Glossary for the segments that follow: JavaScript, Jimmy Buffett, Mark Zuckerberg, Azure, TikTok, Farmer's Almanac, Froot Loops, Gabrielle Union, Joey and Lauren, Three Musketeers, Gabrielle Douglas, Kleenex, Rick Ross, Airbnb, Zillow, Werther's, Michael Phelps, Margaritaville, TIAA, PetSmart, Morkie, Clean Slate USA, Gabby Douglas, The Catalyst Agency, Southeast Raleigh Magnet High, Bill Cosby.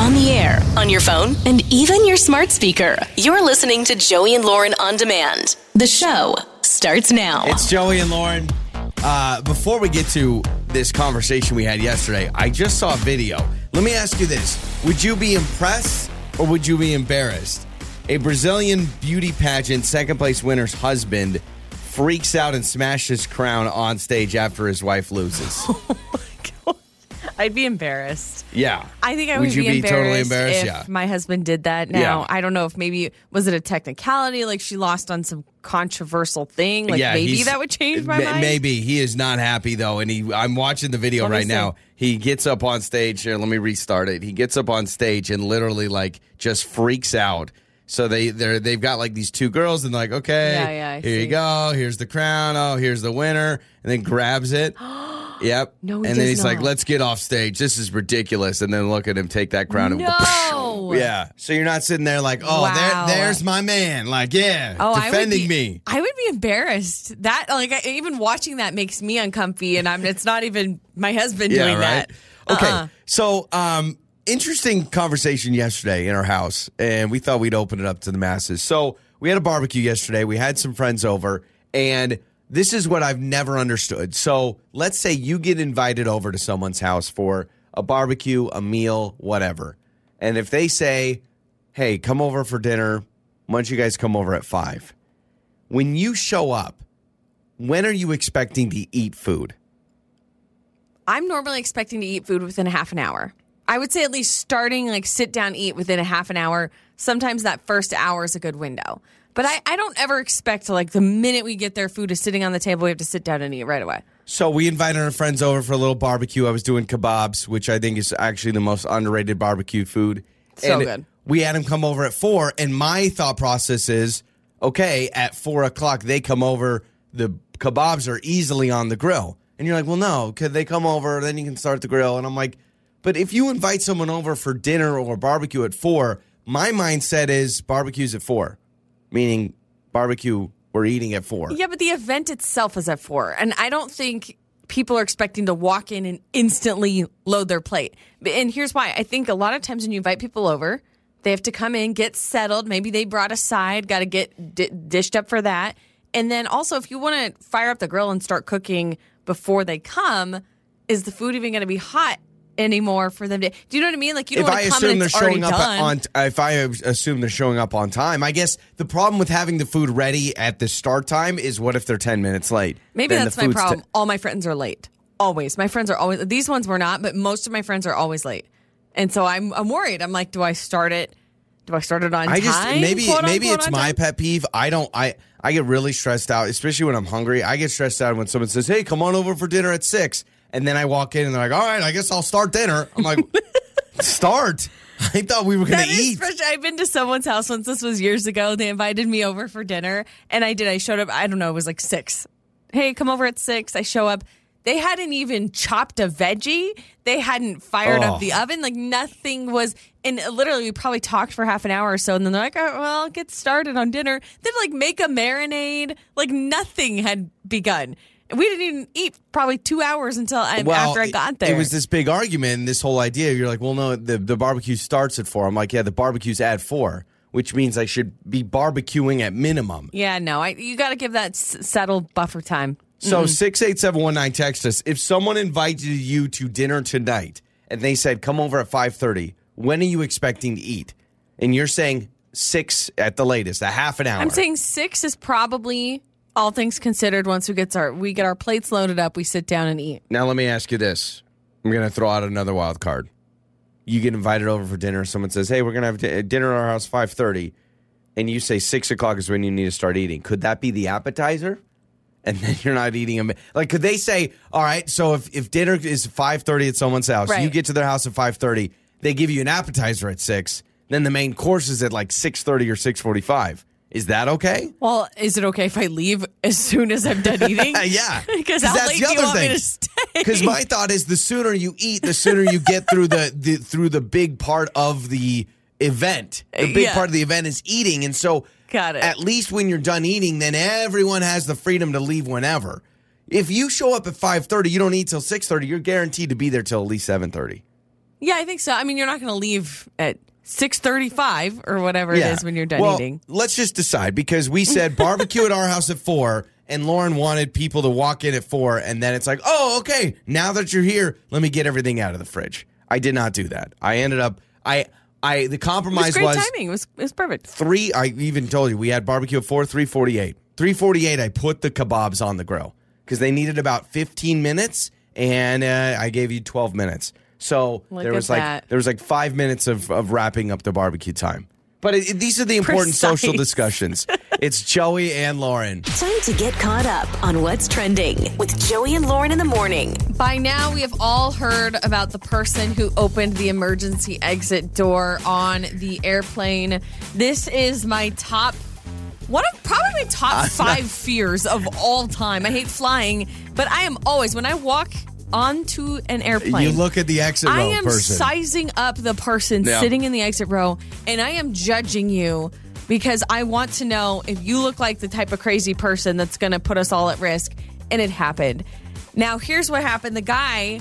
On the air, on your phone, and even your smart speaker. You're listening to Joey and Lauren on demand. The show starts now. It's Joey and Lauren. Before we get to this conversation we had yesterday, I just saw a video. Let me ask you this. Would you be impressed or would you be embarrassed? A Brazilian beauty pageant second place winner's husband freaks out and smashes crown on stage after his wife loses. Oh my God. I'd be embarrassed. Yeah. I think I would be embarrassed. Would you be totally embarrassed? If my husband did that now. Yeah. I don't know if maybe, was it a technicality? Like she lost on some controversial thing? Like maybe that would change my mind? Maybe. He is not happy though. And I'm watching the video right now. He gets up on stage. Here, let me restart it. He gets up on stage and literally like just freaks out. So they've got like these two girls and they're like, okay, here you go. Here's the crown. Oh, here's the winner. And then grabs it. Yep. No, and then he's like, let's get off stage. This is ridiculous. And then look at him take that crown. No. And yeah. So you're not sitting there like, oh, wow. there's my man. Like, yeah, defending me. I would be embarrassed. That, like, even watching that makes me uncomfy. And it's not even my husband doing that. Okay. So, interesting conversation yesterday in our house. And we thought we'd open it up to the masses. So we had a barbecue yesterday. We had some friends over. And this is what I've never understood. So let's say you get invited over to someone's house for a barbecue, a meal, whatever. And if they say, hey, come over for dinner. Why don't you guys come over at 5? When you show up, when are you expecting to eat food? I'm normally expecting to eat food within a half an hour. I would say at least starting, like sit down, eat within a half an hour. Sometimes that first hour is a good window. But I don't ever expect, like, the minute we get there, food is sitting on the table. We have to sit down and eat right away. So we invited our friends over for a little barbecue. I was doing kebabs, which I think is actually the most underrated barbecue food. So good. We had them come over at 4, and my thought process is, okay, at 4 o'clock, they come over. The kebabs are easily on the grill. And you're like, well, no, could they come over? Then you can start the grill. And I'm like, but if you invite someone over for dinner or barbecue at 4, my mindset is barbecue's at 4. Meaning barbecue, we're eating at 4. Yeah, but the event itself is at 4. And I don't think people are expecting to walk in and instantly load their plate. And here's why. I think a lot of times when you invite people over, they have to come in, get settled. Maybe they brought a side, got to get dished up for that. And then also, if you want to fire up the grill and start cooking before they come, is the food even going to be hot anymore for them to? Do you know what I mean? Like, you don't want to come and it's already done. If I assume they're showing up on time, I guess the problem with having the food ready at the start time is what if they're 10 minutes late? Maybe that's my problem. All my friends are late. Always. My friends are always. These ones were not, but most of my friends are always late. And so I'm worried. I'm like, do I start it? Do I start it on time? Maybe it's my pet peeve. I get really stressed out, especially when I'm hungry. I get stressed out when someone says, hey, come on over for dinner at 6. And then I walk in and they're like, all right, I guess I'll start dinner. I'm like, start? I thought we were going to eat. Fresh. I've been to someone's house once. This was years ago. They invited me over for dinner. And I did. I showed up. I don't know. It was like 6. Hey, come over at 6. I show up. They hadn't even chopped a veggie. They hadn't fired up the oven. Like nothing was. And literally, we probably talked for half an hour or so. And then they're like, all right, well, I'll get started on dinner. Then like make a marinade. Like nothing had begun. We didn't even eat probably 2 hours until after I got there. It was this big argument, this whole idea. You're like, well, no, the barbecue starts at 4. I'm like, yeah, the barbecue's at 4, which means I should be barbecuing at minimum. Yeah, no, you got to give that settled buffer time. So 68719, text us. If someone invited you to dinner tonight and they said, come over at 5:30, when are you expecting to eat? And you're saying 6 at the latest, a half an hour. I'm saying 6 is probably, all things considered, once we get our plates loaded up, we sit down and eat. Now let me ask you this. I'm going to throw out another wild card. You get invited over for dinner. Someone says, hey, we're going to have dinner at our house 5:30. And you say 6 o'clock is when you need to start eating. Could that be the appetizer? And then you're not eating them. Like, could they say, all right, so if dinner is 5:30 at someone's house, right, you get to their house at 5:30, they give you an appetizer at 6, then the main course is at like 6:30 or 6:45. Is that okay? Well, is it okay if I leave as soon as I'm done eating? Yeah. Because how late do you want me to stay? Because my thought is the sooner you eat, the sooner you get through the big part of the event. The big part of the event is eating. And so at least when you're done eating, then everyone has the freedom to leave whenever. If you show up at 5:30, you don't eat till 6:30, you're guaranteed to be there till at least 7:30. Yeah, I think so. I mean, you're not going to leave at 6:35 or whatever it is when you're done eating. Let's just decide, because we said barbecue at our house at 4, and Lauren wanted people to walk in at 4, and then it's like, oh, okay, now that you're here, let me get everything out of the fridge. I did not do that. I ended up the compromise was great timing. It was perfect. 3, I even told you, we had barbecue at 4, 3:48. 3:48, I put the kebabs on the grill because they needed about 15 minutes, and I gave you 12 minutes. So there was like 5 minutes of wrapping up the barbecue time. But these are the important social discussions. It's Joey and Lauren. Time to get caught up on what's trending with Joey and Lauren in the morning. By now, we have all heard about the person who opened the emergency exit door on the airplane. This is my top five fears of all time. I hate flying, but I am always, when I walk onto an airplane, you look at the exit row. I am sizing up the person sitting in the exit row, and I am judging you because I want to know if you look like the type of crazy person that's going to put us all at risk. And it happened. Now, here's what happened. The guy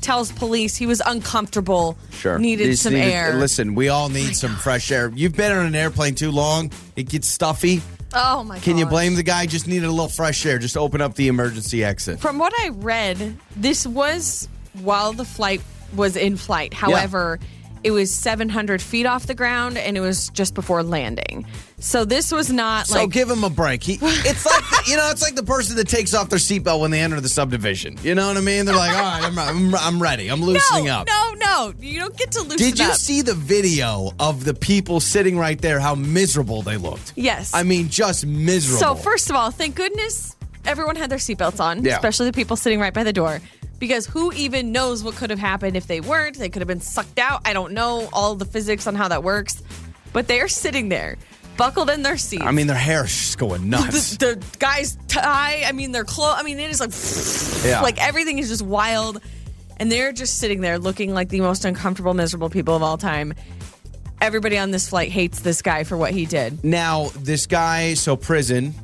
tells police he was uncomfortable, needed air. Listen, we all need some fresh air. You've been on an airplane too long. It gets stuffy. Oh, my God. Can you blame the guy? Just needed a little fresh air. Just open up the emergency exit. From what I read, this was while the flight was in flight. However, it was 700 feet off the ground, and it was just before landing. So this was not like... So give him a break. It's like it's like the person that takes off their seatbelt when they enter the subdivision. You know what I mean? They're like, all right, I'm ready. I'm loosening up. No. You don't get to loosen up. Did you see the video of the people sitting right there, how miserable they looked? Yes. I mean, just miserable. So first of all, thank goodness everyone had their seatbelts on, especially the people sitting right by the door. Because who even knows what could have happened if they weren't? They could have been sucked out. I don't know all the physics on how that works. But they are sitting there, buckled in their seats. I mean, their hair is just going nuts. The guy's tie, I mean, their clothes. I mean, it is like everything is just wild. And they're just sitting there looking like the most uncomfortable, miserable people of all time. Everybody on this flight hates this guy for what he did. Now, this guy, he'll go to prison,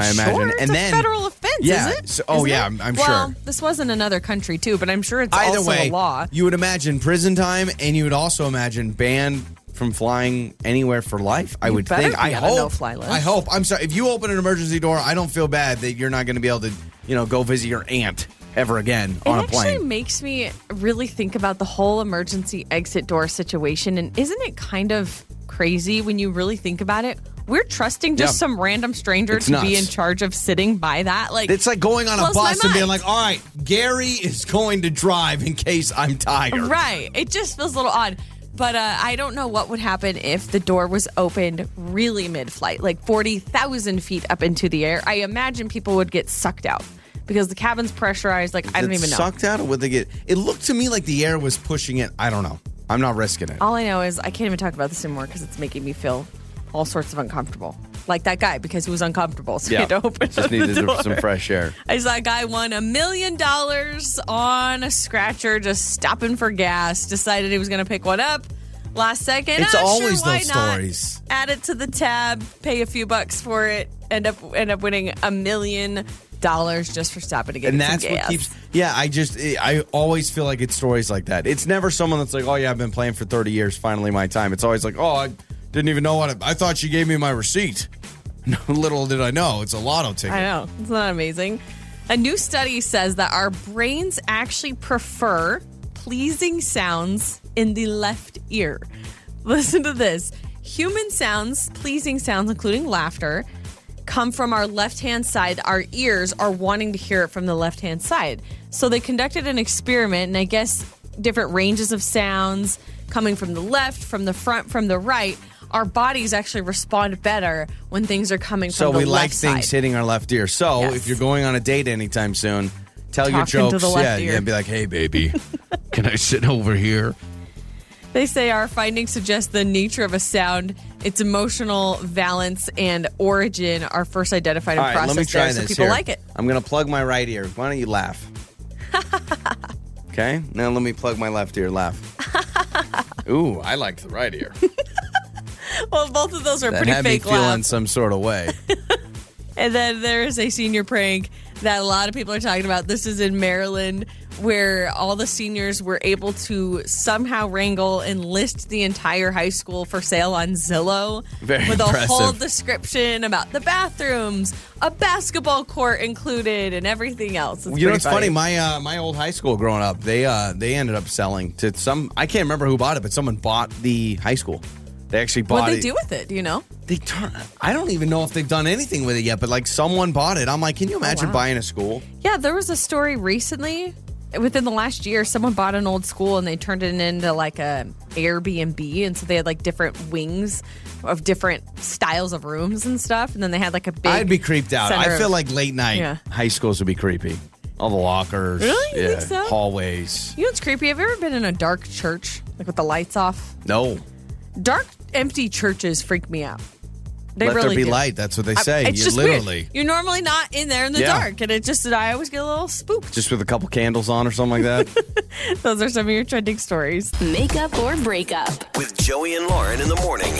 I imagine. Sure, it's a federal offense, is it? I'm sure. Well, this wasn't another country, too, but I'm sure it's a law. You would imagine prison time, and you would also imagine banned from flying anywhere for life, I would think. I hope. No-fly list. I hope. I'm sorry. If you open an emergency door, I don't feel bad that you're not going to be able to, go visit your aunt ever again on a plane. It actually makes me really think about the whole emergency exit door situation. And isn't it kind of crazy when you really think about it? We're trusting just some random stranger to be in charge of sitting by that. Like, it's like going on a bus and being like, all right, Gary is going to drive in case I'm tired. Right. It just feels a little odd. But I don't know what would happen if the door was opened really mid-flight, like 40,000 feet up into the air. I imagine people would get sucked out. Because the cabin's pressurized, I don't even know. Sucked out, or would they get? It looked to me like the air was pushing it. I don't know. I'm not risking it. All I know is I can't even talk about this anymore because it's making me feel all sorts of uncomfortable. Like that guy, because he was uncomfortable, so he had to open up the door. Just needed some fresh air. I saw a guy won $1 million on a scratcher, just stopping for gas. Decided he was going to pick one up last second. It's always those stories. Add it to the tab, pay a few bucks for it, end up winning $1 million just for stopping to get some gas. And that's what keeps... Yeah, I always feel like it's stories like that. It's never someone that's like, oh, yeah, I've been playing for 30 years, finally my time. It's always like, oh, I didn't even know I thought she gave me my receipt. Little did I know, it's a lotto ticket. I know. It's not amazing. A new study says that our brains actually prefer pleasing sounds in the left ear. Listen to this. Human sounds, pleasing sounds, including laughter, come from our left-hand side. Our ears are wanting to hear it from the left-hand side. So they conducted an experiment, and I guess different ranges of sounds coming from the left, from the front, from the right. Our bodies actually respond better when things are coming from the left side. So we like things hitting our left ear. So if you're going on a date anytime soon, tell your jokes. Yeah, be like, hey, baby, can I sit over here? They say our findings suggest the nature of a sound, its emotional valence, and origin are first identified and processed there, so people like it. I'm going to plug my right ear. Why don't you laugh? Okay? Now let me plug my left ear. Laugh. Ooh, I like the right ear. Well, both of those are pretty fake laughs. That had me feeling some sort of way. And then there is a senior prank that a lot of people are talking about. This is in Maryland, where all the seniors were able to somehow wrangle and list the entire high school for sale on Zillow. Very with impressive. A whole description about the bathrooms, a basketball court included, and everything else. It's you know, it's funny. My old high school growing up, they ended up selling to some. I can't remember who bought it, but someone bought the high school. They actually bought it. What did they do with it? Do you know? I don't even know if they've done anything with it yet, but like someone bought it. I'm like, can you imagine buying a school? Yeah, there was a story recently. Within the last year, someone bought an old school and they turned it into like a Airbnb. And so they had like different wings of different styles of rooms and stuff. And then they had like a big. I'd be creeped out. I feel like late night high schools would be creepy. All the lockers. Really? You think so? Hallways. You know what's creepy? Have you ever been in a dark church? Like with the lights off? No. Dark, empty churches freak me out. They Let really there be do. Light. That's what they say. It's just literally weird. You're normally not in there in the dark, and I always get a little spooked. Just with a couple candles on or something like that. Those are some of your trending stories. Makeup or breakup with Joey and Lauren in the morning.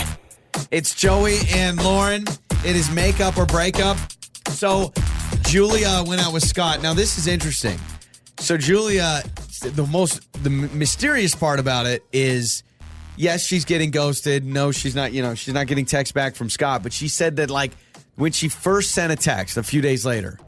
It's Joey and Lauren. It is makeup or breakup. So Julia went out with Scott. Now this is interesting. So Julia, the mysterious part about it is. Yes, she's getting ghosted. No, she's not, she's not getting text back from Scott. But she said that, like, when she first sent a text a few days later,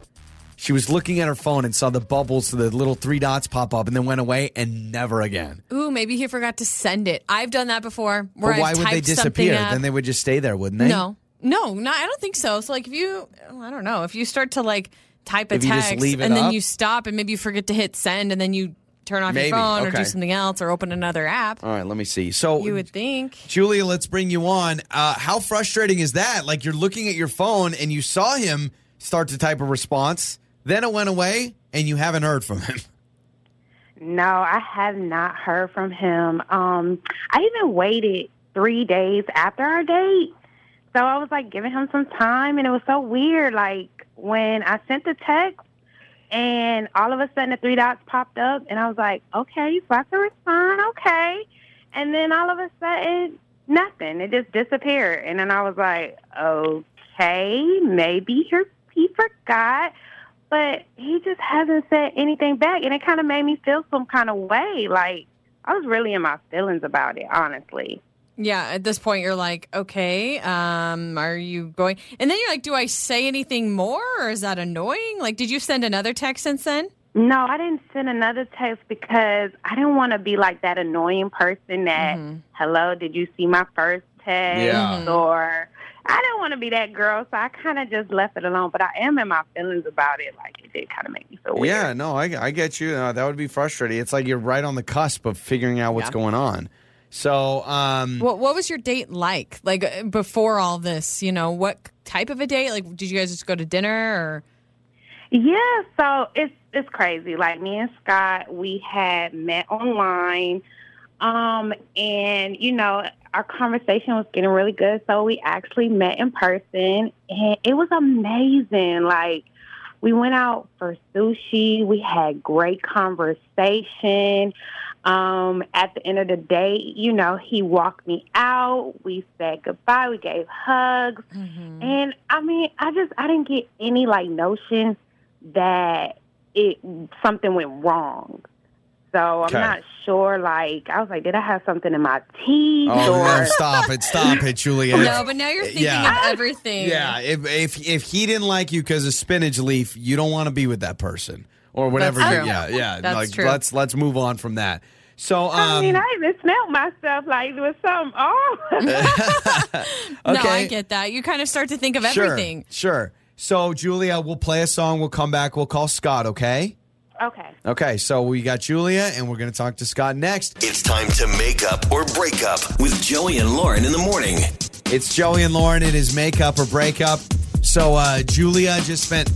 she was looking at her phone and saw the bubbles, the little three dots pop up, and then went away and never again. Ooh, maybe he forgot to send it. I've done that before. But why would they disappear? Then they would just stay there, wouldn't they? No, I don't think so. So, like, if you start to, like, type a text and then you stop and maybe you forget to hit send and then you turn off your phone or do something else or open another app. All right, let me see. So you would think. Julia, let's bring you on. How frustrating is that? Like you're looking at your phone and you saw him start to type a response, then it went away and you haven't heard from him. No, I have not heard from him. I even waited 3 days after our date. So I was like giving him some time and it was so weird. Like when I sent the text, and all of a sudden, the three dots popped up, and I was like, okay, so I can respond, okay. And then all of a sudden, nothing. It just disappeared. And then I was like, okay, maybe he forgot, but he just hasn't said anything back. And it kind of made me feel some kind of way. Like, I was really in my feelings about it, honestly. Yeah, at this point, you're like, okay, are you going? And then you're like, do I say anything more or is that annoying? Like, did you send another text since then? No, I didn't send another text because I didn't want to be like that annoying person that, hello, did you see my first text? Yeah. Or I didn't want to be that girl, so I kind of just left it alone. But I am in my feelings about it. Like, it did kind of make me feel weird. Yeah, no, I get you. That would be frustrating. It's like you're right on the cusp of figuring out what's going on. So, what was your date like? Like before all this, what type of a date? Like, did you guys just go to dinner or? Yeah. So it's crazy. Like me and Scott, we had met online, and our conversation was getting really good. So we actually met in person, and it was amazing. Like we went out for sushi. We had great conversation. At the end of the day, he walked me out. We said goodbye. We gave hugs. Mm-hmm. And, I mean, I didn't get any, notion that something went wrong. So I'm not sure, I was like, did I have something in my teeth? Oh, no, stop it, Julia. No, but now you're thinking of everything. Yeah, if he didn't like you because of spinach leaf, you don't want to be with that person. Or whatever. That's true. Yeah. That's true. Let's move on from that. So I even smelled myself like there was something off. Okay. No, I get that. You kind of start to think of everything. Sure. So Julia, we'll play a song. We'll come back. We'll call Scott. Okay. Okay. So we got Julia, and we're going to talk to Scott next. It's time to make up or break up with Joey and Lauren in the morning. It's Joey and Lauren. It is make up or break up. So Julia just spent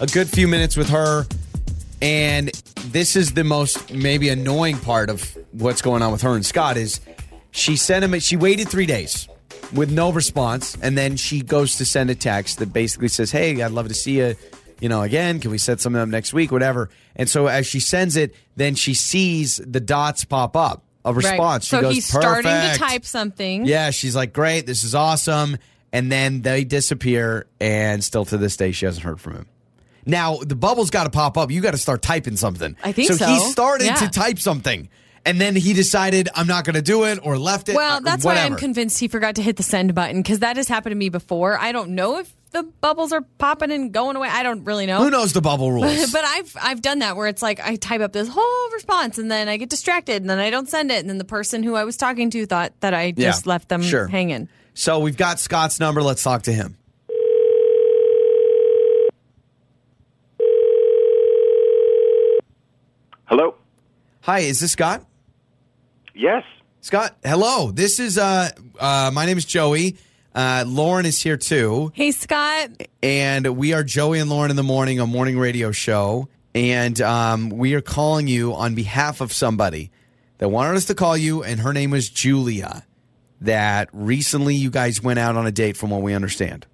a good few minutes with her. And this is the most maybe annoying part of what's going on with her and Scott is she sent him. She waited 3 days with no response, and then she goes to send a text that basically says, "Hey, I'd love to see you, again. Can we set something up next week, whatever?" And so as she sends it, then she sees the dots pop up, a response. Right. So he's starting to type something. Yeah, she's like, "Great, this is awesome," and then they disappear, and still to this day she hasn't heard from him. Now, the bubble's got to pop up. You got to start typing something. I think so. So he started to type something. And then he decided, I'm not going to do it, or left it. Well, that's why I'm convinced he forgot to hit the send button, because that has happened to me before. I don't know if the bubbles are popping and going away. I don't really know. Who knows the bubble rules? But I've done that where it's like I type up this whole response, and then I get distracted, and then I don't send it. And then the person who I was talking to thought that I just left them hanging. So we've got Scott's number. Let's talk to him. Hello. Hi, is this Scott? Yes. Scott, hello. This is, my name is Joey. Lauren is here too. Hey, Scott. And we are Joey and Lauren in the Morning, a morning radio show. And we are calling you on behalf of somebody that wanted us to call you, and her name was Julia, that recently you guys went out on a date from what we understand.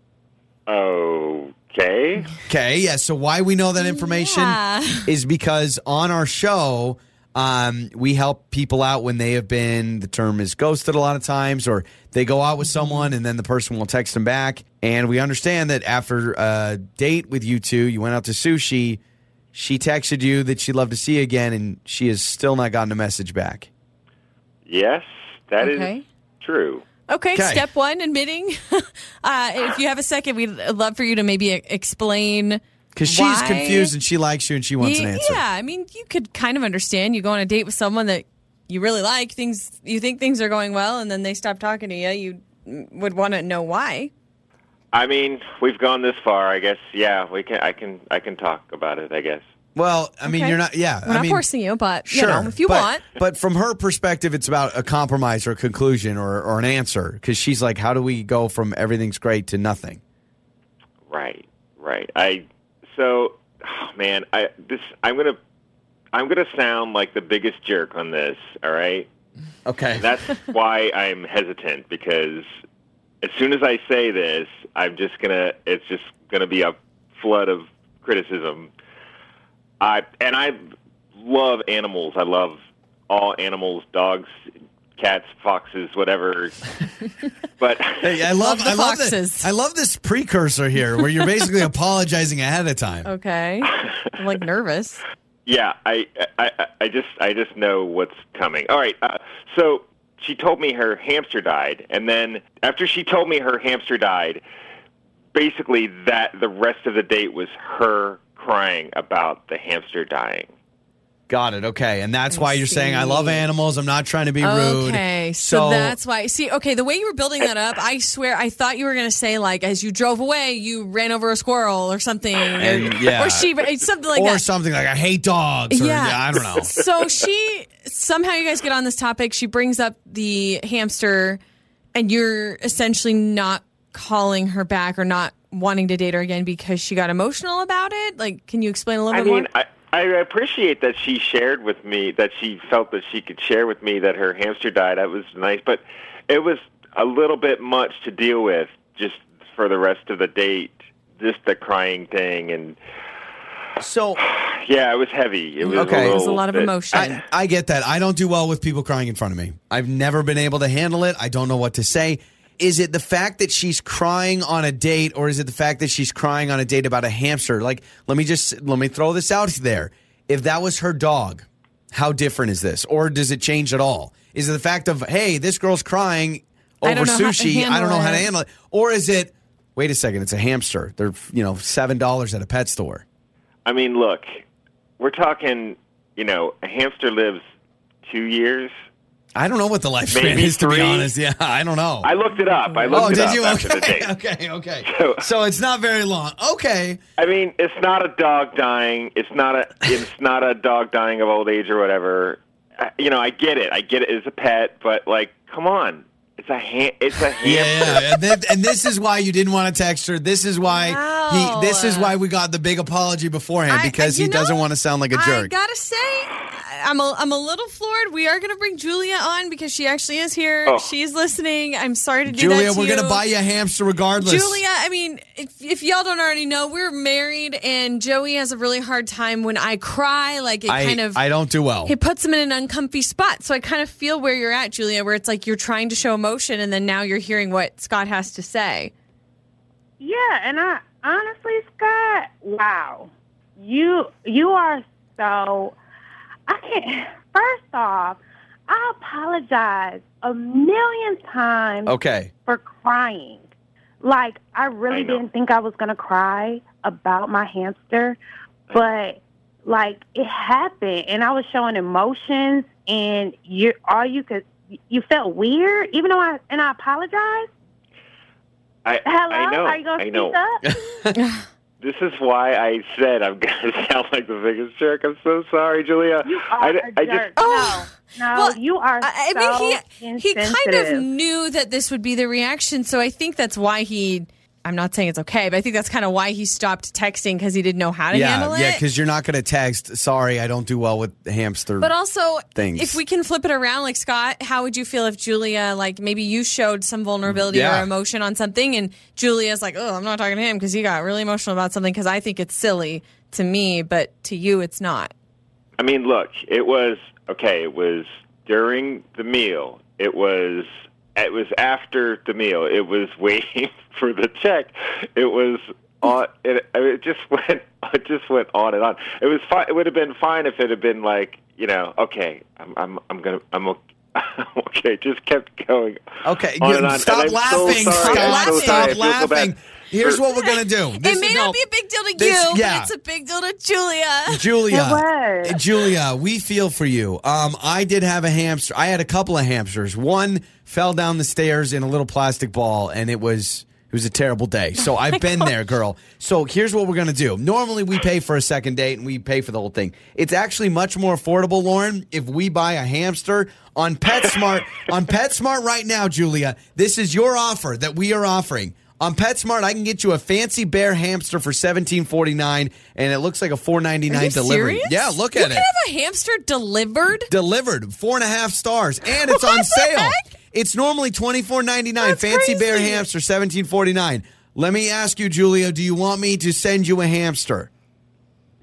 Okay. Okay, yeah. So why we know that information is because on our show... we help people out when they have been, the term is ghosted a lot of times, or they go out with someone and then the person will text them back. And we understand that after a date with you two, you went out to sushi, she texted you that she'd love to see you again, and she has still not gotten a message back. Yes, that is true. Okay, step one, admitting. If you have a second, we'd love for you to maybe explain... Because she's confused and she likes you and she wants an answer. Yeah, I mean, you could kind of understand. You go on a date with someone that you really like, things you think things are going well, and then they stop talking to you. You would want to know why. I mean, we've gone this far, I guess. Yeah, we can. I can talk about it, I guess. Well, I mean, you're not. Yeah, we're not forcing you, but sure, you know, if you want. But from her perspective, it's about a compromise or a conclusion or an answer. Because she's like, how do we go from everything's great to nothing? Right. So, man, I'm gonna sound like the biggest jerk on this. All right. Okay. That's why I'm hesitant, because as soon as I say this, it's just gonna be a flood of criticism. I love animals. I love all animals, dogs, cats, foxes, whatever. But hey, I love foxes. I love this precursor here where you're basically apologizing ahead of time. Okay. I'm like nervous. Yeah, I just know what's coming. All right. So she told me her hamster died, and then after she told me her hamster died, basically that the rest of the date was her crying about the hamster dying. Got it. Okay. And that's why you're saying, I love animals. I'm not trying to be rude. Okay. So that's why. See, okay, the way you were building that up, I swear, I thought you were going to say, like, as you drove away, you ran over a squirrel or something. Or she, something like that. Or something like, I hate dogs. Or, I don't know. So she, somehow you guys get on this topic. She brings up the hamster, and you're essentially not calling her back or not wanting to date her again because she got emotional about it. Like, can you explain a little bit more? I appreciate that she shared with me, that she felt that she could share with me that her hamster died. That was nice, but it was a little bit much to deal with just for the rest of the date, just the crying thing. And so, yeah, it was heavy. It was It was a lot of emotion. I get that. I don't do well with people crying in front of me. I've never been able to handle it. I don't know what to say. Is it the fact that she's crying on a date, or is it the fact that she's crying on a date about a hamster? Like, let me throw this out there. If that was her dog, how different is this? Or does it change at all? Is it the fact of, hey, this girl's crying over sushi. I don't know how to handle it. Or is it, wait a second, it's a hamster. They're, $7 at a pet store. I mean, look, we're talking, a hamster lives 2 years. I don't know what the lifespan is, to be honest. Yeah, I don't know. I looked it up. After the date. Okay. So it's not very long. Okay. I mean, it's not a dog dying. It's not a dog dying of old age or whatever. I get it. It's a pet, but like, come on. It's a hamster. Yeah, and this is why you didn't want to text her. This is why this is why we got the big apology beforehand, because he doesn't want to sound like a jerk. I gotta say, I'm a little floored. We are gonna bring Julia on because she actually is here. Oh. She's listening. I'm sorry to do that to you. Julia, we're gonna buy you a hamster regardless. Julia, I mean, if y'all don't already know, we're married, and Joey has a really hard time when I cry. Like I don't do well. It puts him in an uncomfy spot. So I kind of feel where you're at, Julia, where it's like you're trying to show emotion, and then now you're hearing what Scott has to say. Yeah, and I honestly, Scott, wow. You are so, I can't, first off, I apologize a million times for crying. Like, I really didn't think I was going to cry about my hamster, but, like, it happened, and I was showing emotions, and you felt weird, even though I apologized. Are you going to speak up? This is why I said I'm going to sound like the biggest jerk. I'm so sorry, Julia. You are a jerk. No, you are he kind of knew that this would be the reaction, so I think that's why he... I'm not saying it's okay, but I think that's kind of why he stopped texting, because he didn't know how to handle it. Yeah, because you're not going to text, sorry, I don't do well with hamster things. But also, if we can flip it around, like, Scott, how would you feel if Julia, like, maybe you showed some vulnerability or emotion on something, and Julia's like, oh, I'm not talking to him because he got really emotional about something because I think it's silly to me, but to you it's not. I mean, look, it was during the meal. It was after the meal. It was waiting for the check. It was on. It just went on and on. It was fine. It would have been fine if it had been like, okay. I'm okay. Just kept going. Okay. Stop laughing. Stop laughing. Here's what we're gonna do. This may not be a big deal to you, but it's a big deal to Julia. Julia, we feel for you. I did have a hamster. I had a couple of hamsters. One fell down the stairs in a little plastic ball, and it was a terrible day. So I've been there, girl. So here's what we're gonna do. Normally we pay for a second date and we pay for the whole thing. It's actually much more affordable, Lauren, if we buy a hamster on PetSmart. On PetSmart right now, Julia, this is your offer that we are offering. On PetSmart, I can get you a fancy bear hamster for $17.49, and it looks like a $4.99 delivery. Serious? Yeah, look at it. You can have a hamster delivered? Delivered. 4.5 stars, and it's on sale. Heck? It's normally $24.99. Fancy bear hamster, $17.49. Let me ask you, Julia, do you want me to send you a hamster?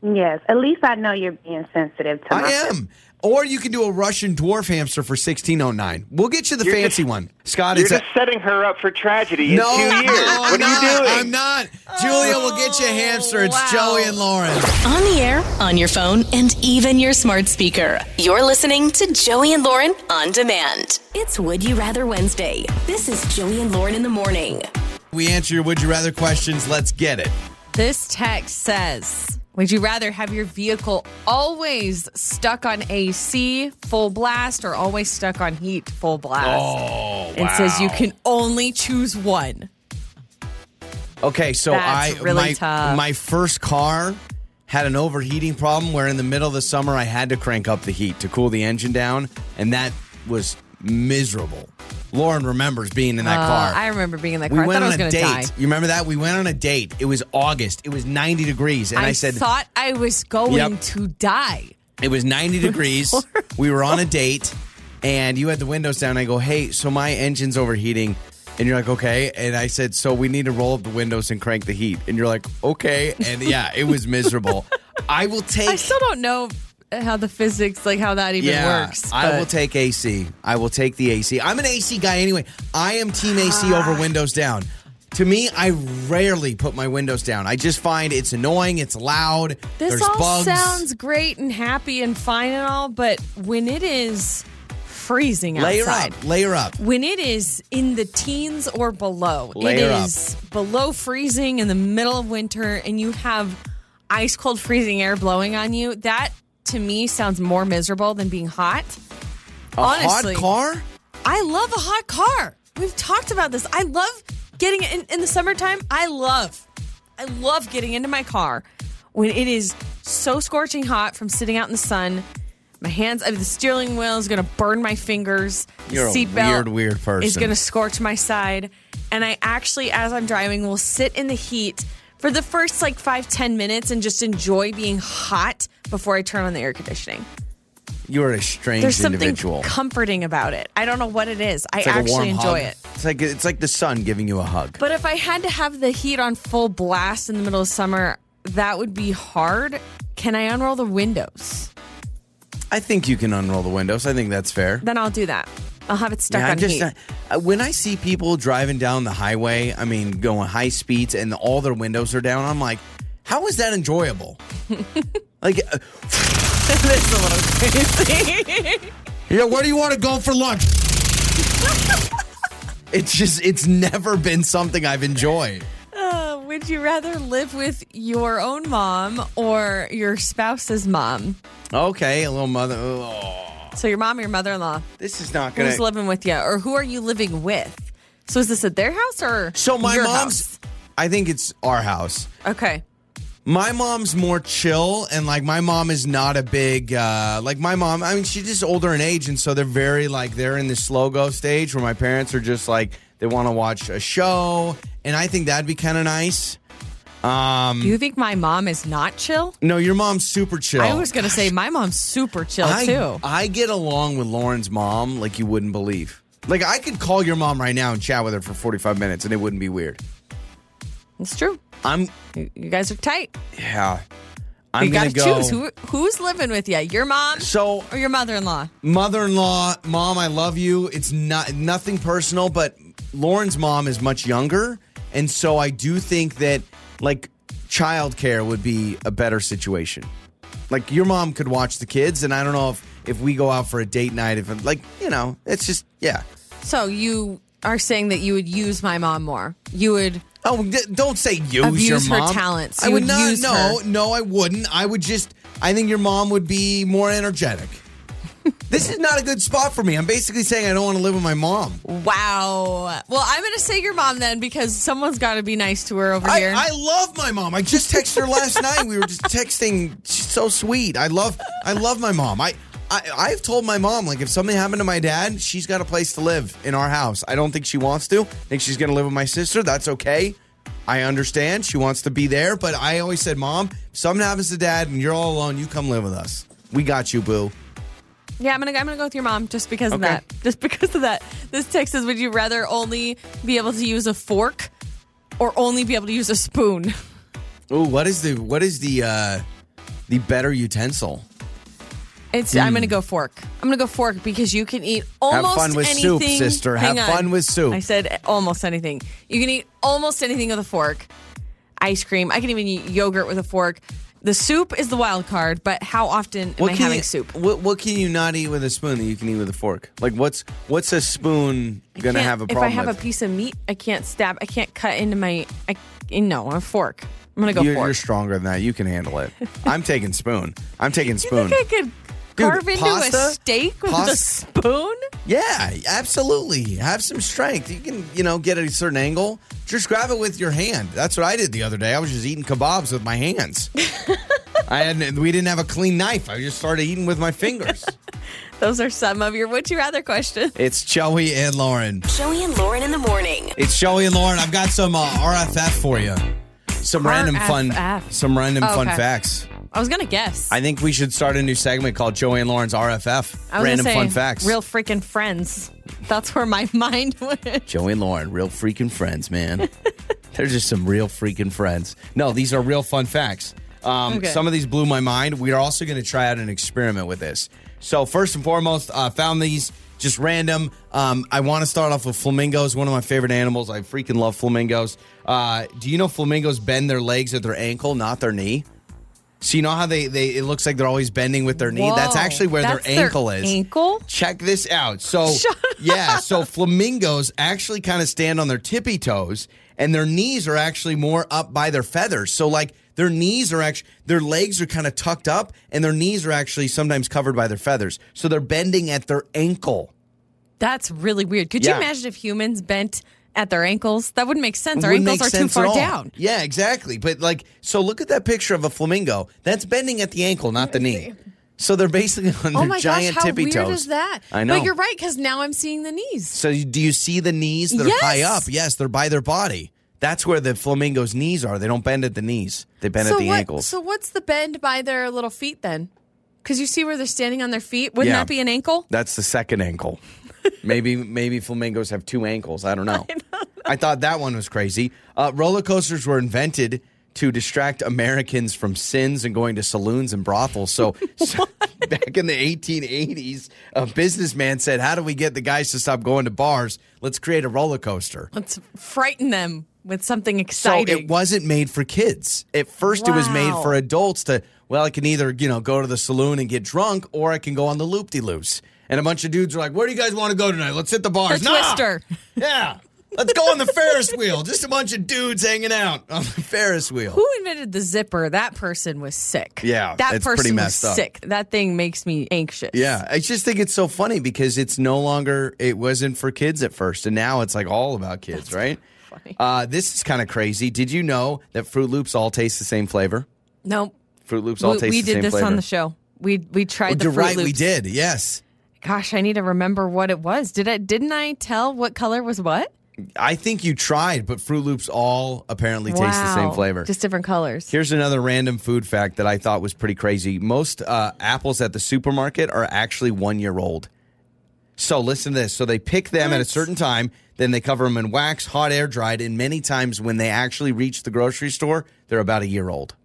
Yes. At least I know you're being sensitive to I am. Or you can do a Russian dwarf hamster for $16.09. We'll get you the fancy one. Scott, you're just setting her up for tragedy in 2 years. What are you doing? I'm not. Julia will get you a hamster. It's Joey and Lauren. On the air, on your phone, and even your smart speaker. You're listening to Joey and Lauren On Demand. It's Would You Rather Wednesday. This is Joey and Lauren in the morning. We answer your Would You Rather questions. Let's get it. This text says... Would you rather have your vehicle always stuck on AC full blast or always stuck on heat full blast? Oh, wow. It says you can only choose one. Okay, so my first car had an overheating problem where in the middle of the summer I had to crank up the heat to cool the engine down, and that was miserable. Lauren remembers being in that car. I remember being in that car. I thought I was going to die. You remember that? We went on a date. It was August. It was 90 degrees. And I said... I thought I was going to die. It was 90 degrees. We were on a date. And you had the windows down. I go, hey, so my engine's overheating. And you're like, okay. And I said, so we need to roll up the windows and crank the heat. And you're like, okay. And yeah, it was miserable. I still don't know... how the physics, like how that even works. But. I will take AC. I will take the AC. I'm an AC guy anyway. I am team AC over windows down. To me, I rarely put my windows down. I just find it's annoying, it's loud, there's bugs. This all sounds great and happy and fine and all, but when it is freezing outside. Layer up. When it is in the teens or below. It is below freezing in the middle of winter and you have ice cold freezing air blowing on you, that... to me sounds more miserable than being hot. Honestly, hot car? I love a hot car. We've talked about this. I love getting in the summertime. I love getting into my car when it is so scorching hot from sitting out in the sun. My hands, the steering wheel is going to burn my fingers. You're a weird person. It's going to scorch my side. And I actually, as I'm driving, will sit in the heat for the first, 5-10 minutes and just enjoy being hot before I turn on the air conditioning. You're a strange individual. There's something comforting about it. I don't know what it is. I actually enjoy it. It's like the sun giving you a hug. But if I had to have the heat on full blast in the middle of summer, that would be hard. Can I unroll the windows? I think you can unroll the windows. I think that's fair. Then I'll do that. I'll have it stuck on heat. When I see people driving down the highway, I mean, going high speeds and all their windows are down, I'm like, How is that enjoyable? Like, that's a little crazy. Yeah, where do you want to go for lunch? It's just, it's never been something I've enjoyed. Would you rather live with your own mom or your spouse's mom? Okay, a little mother. Oh. So your mom or your mother-in-law? This is not gonna. Who's living with you, or who are you living with? So is this at their house or so my your mom's? House? I think it's our house. Okay. My mom's more chill, and like my mom is not a big like my mom. I mean, she's just older in age, and so they're very like they're in the slow go stage where my parents are just like. They want to watch a show, and I think that'd be kind of nice. Do you think my mom is not chill? No, your mom's super chill. I was going to say, my mom's super chill, too. I get along with Lauren's mom like you wouldn't believe. Like, I could call your mom right now and chat with her for 45 minutes, and it wouldn't be weird. It's true. You guys are tight. Yeah. You got to choose who's living with you, your mom or your mother-in-law? Mother-in-law, mom, I love you. It's not nothing personal, but... Lauren's mom is much younger, and so I do think that, like, childcare would be a better situation. Like, your mom could watch the kids, and I don't know if we go out for a date night, if, like, you know, it's just, yeah. So you are saying that you would use my mom more. You would... Oh, don't say use your mom. Abuse her talents. I would not, no, I wouldn't. I would just, I think your mom would be more energetic. This is not a good spot for me. I'm basically saying I don't want to live with my mom. Wow. Well, I'm going to say your mom then because someone's got to be nice to her over here. I love my mom. I just texted her last night. We were just texting. She's so sweet. I love my mom. I've told my mom, like, if something happened to my dad, she's got a place to live in our house. I don't think she wants to. I think she's going to live with my sister. That's okay. I understand. She wants to be there. But I always said, Mom, if something happens to Dad and you're all alone, you come live with us. We got you, boo. Yeah, I'm gonna go with your mom just because of that. Just because of that. This text is, would you rather only be able to use a fork or only be able to use a spoon? Ooh, what is the better utensil? It's I'm gonna go fork. I'm gonna go fork because you can eat almost anything. Have fun with anything. Soup, sister. Have fun with soup. I said almost anything. You can eat almost anything with a fork. Ice cream. I can even eat yogurt with a fork. The soup is the wild card, but how often am I having soup? What can you not eat with a spoon that you can eat with a fork? Like, what's a spoon going to have a problem with? If I have a piece of meat, I can't cut into a fork. I'm going to go fork. You're stronger than that. You can handle it. I'm taking spoon. You think I could carve into a steak with a spoon? Yeah, absolutely. Have some strength. You can, get at a certain angle. Just grab it with your hand. That's what I did the other day. I was just eating kebabs with my hands. We didn't have a clean knife. I just started eating with my fingers. Those are some of your Would You Rather questions. It's Joey and Lauren. Joey and Lauren in the morning. It's Joey and Lauren. I've got some RFF for you. Some random fun. Some random fun facts. I was going to guess. I think we should start a new segment called Joey and Lauren's RFF. Fun facts. Real freaking friends. That's where my mind went. Joey and Lauren, real freaking friends, man. They're just some real freaking friends. No, these are real fun facts. Some of these blew my mind. We are also going to try out an experiment with this. So first and foremost, I found these just random. I want to start off with flamingos, one of my favorite animals. I freaking love flamingos. Do you know flamingos bend their legs at their ankle, not their knee? So you know how it looks like they're always bending with their knee? Whoa, that's actually where their ankle is. Ankle? Check this out. So so flamingos actually kind of stand on their tippy toes and their knees are actually more up by their feathers. So like their legs are kind of tucked up and their knees are actually sometimes covered by their feathers. So they're bending at their ankle. That's really weird. Could you imagine if humans bent at their ankles? That wouldn't make sense. Our ankles are too far down. Yeah, exactly. But so look at that picture of a flamingo. That's bending at the ankle, not the knee. So they're basically on their giant tippy toes. Oh my gosh, how weird is that? I know. But you're right, because now I'm seeing the knees. So do you see the knees that are high up? Yes, they're by their body. That's where the flamingo's knees are. They don't bend at the knees. They bend at the ankles. So what's the bend by their little feet then? Because you see where they're standing on their feet? Wouldn't that be an ankle? That's the second ankle. Maybe flamingos have two ankles. I don't know. I thought that one was crazy. Roller coasters were invented to distract Americans from sins and going to saloons and brothels. So back in the 1880s, a businessman said, how do we get the guys to stop going to bars? Let's create a roller coaster. Let's frighten them with something exciting. So it wasn't made for kids. At first, It was made for adults to, well, I can either, go to the saloon and get drunk, or I can go on the loop-de-loops. And a bunch of dudes were like, where do you guys want to go tonight? Let's hit the bars. The Twister. Yeah. Let's go on the Ferris wheel. Just a bunch of dudes hanging out on the Ferris wheel. Who invented the zipper? That person was sick. Yeah, that person was sick. That thing makes me anxious. Yeah, I just think it's so funny because it wasn't for kids at first. And now it's like all about kids, right? Funny. This is kind of crazy. Did you know that Froot Loops all taste the same flavor? Nope. Froot Loops all taste the same flavor. We did this on the show. We tried the Froot Loops. You're right, we did, yes. Gosh, I need to remember what it was. Didn't I tell what color was what? I think you tried, but Froot Loops all apparently taste the same flavor. Just different colors. Here's another random food fact that I thought was pretty crazy. Most apples at the supermarket are actually 1 year old. So listen to this. So they pick them at a certain time, then they cover them in wax, hot air dried, and many times when they actually reach the grocery store, they're about a year old.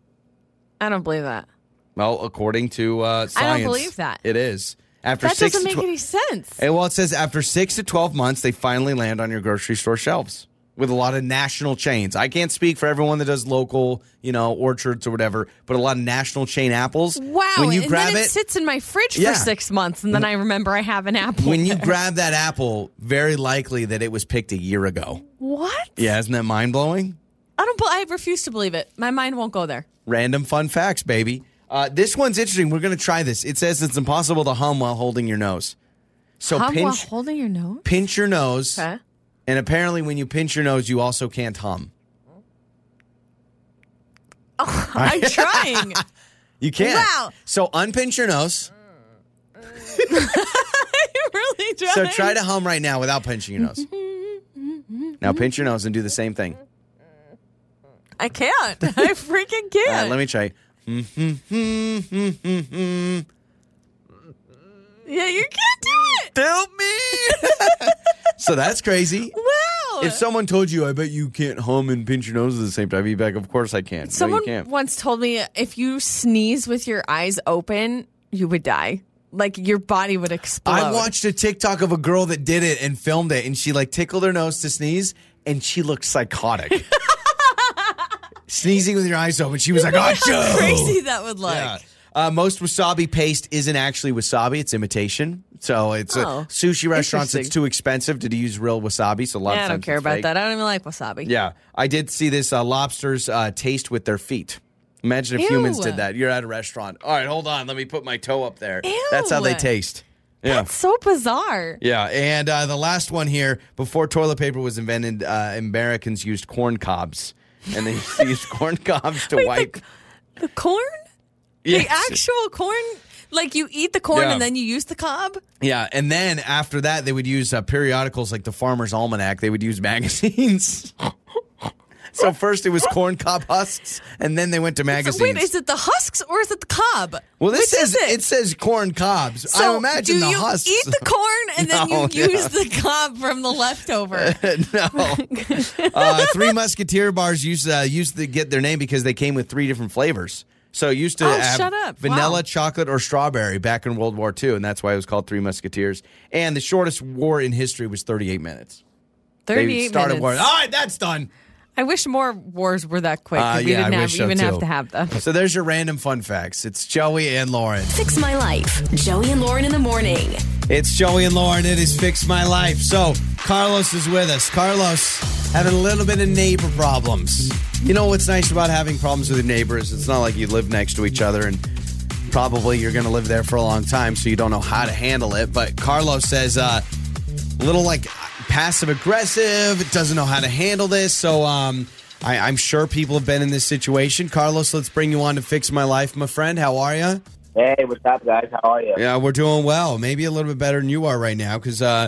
I don't believe that. Well, according to science. I don't believe that. It is. That doesn't make any sense. Well, it says after 6 to 12 months, they finally land on your grocery store shelves with a lot of national chains. I can't speak for everyone that does local, orchards or whatever, but a lot of national chain apples. Wow. When you grab it sits in my fridge for 6 months, and then I remember I have an apple. When you grab that apple, very likely that it was picked a year ago. What? Yeah, isn't that mind-blowing? I refuse to believe it. My mind won't go there. Random fun facts, baby. This one's interesting. We're going to try this. It says it's impossible to hum while holding your nose. So hum while holding your nose? Pinch your nose. Okay. And apparently when you pinch your nose, you also can't hum. Oh, I'm trying. You can't. Wow. So unpinch your nose. I'm really trying. So try to hum right now without pinching your nose. Now pinch your nose and do the same thing. I can't. I freaking can't. All right, let me try. Yeah, you can't do it. Help me. So that's crazy. Wow. If someone told you, I bet you can't hum and pinch your nose at the same time, you'd be like, of course I can. Someone once told me if you sneeze with your eyes open, you would die. Like your body would explode. I watched a TikTok of a girl that did it and filmed it, and she tickled her nose to sneeze, and she looked psychotic. Sneezing with your eyes open. She was like, oh, how crazy that would look. Yeah. Most wasabi paste isn't actually wasabi. It's imitation. So it's sushi restaurants. It's too expensive to use real wasabi. So a lot of times I don't care about that. I don't even like wasabi. Yeah. I did see this lobsters taste with their feet. Imagine if humans did that. You're at a restaurant. All right, hold on. Let me put my toe up there. Ew. That's how they taste. Yeah. That's so bizarre. Yeah, and the last one here, before toilet paper was invented, Americans used corn cobs. And they use corn cobs to wipe. The corn? Yes. The actual corn? Like you eat the corn and then you use the cob? Yeah. And then after that, they would use periodicals like the Farmer's Almanac. They would use magazines. So first it was corn cob husks, and then they went to magazines. Wait, is it the husks or is it the cob? Well, it says corn cobs. So I imagine the husks. Eat the corn and then you use the cob from the leftover. No. Three Musketeer bars used to get their name because they came with three different flavors. So it used to have vanilla, chocolate, or strawberry back in World War II, and that's why it was called Three Musketeers. And the shortest war in history was 38 minutes. 38 minutes. They started war. All right, that's done. I wish more wars were that quick. We didn't have to have them. So there's your random fun facts. It's Joey and Lauren. Fix My Life. Joey and Lauren in the morning. It's Joey and Lauren. It is Fix My Life. So Carlos is with us. Carlos having a little bit of neighbor problems. You know what's nice about having problems with your neighbors? It's not like you live next to each other and probably you're going to live there for a long time, so you don't know how to handle it. But Carlos says a little like passive-aggressive, doesn't know how to handle this, so I'm sure people have been in this situation. Carlos, let's bring you on to Fix My Life, my friend. How are you? Hey, what's up, guys? How are you? Yeah, we're doing well. Maybe a little bit better than you are right now, because I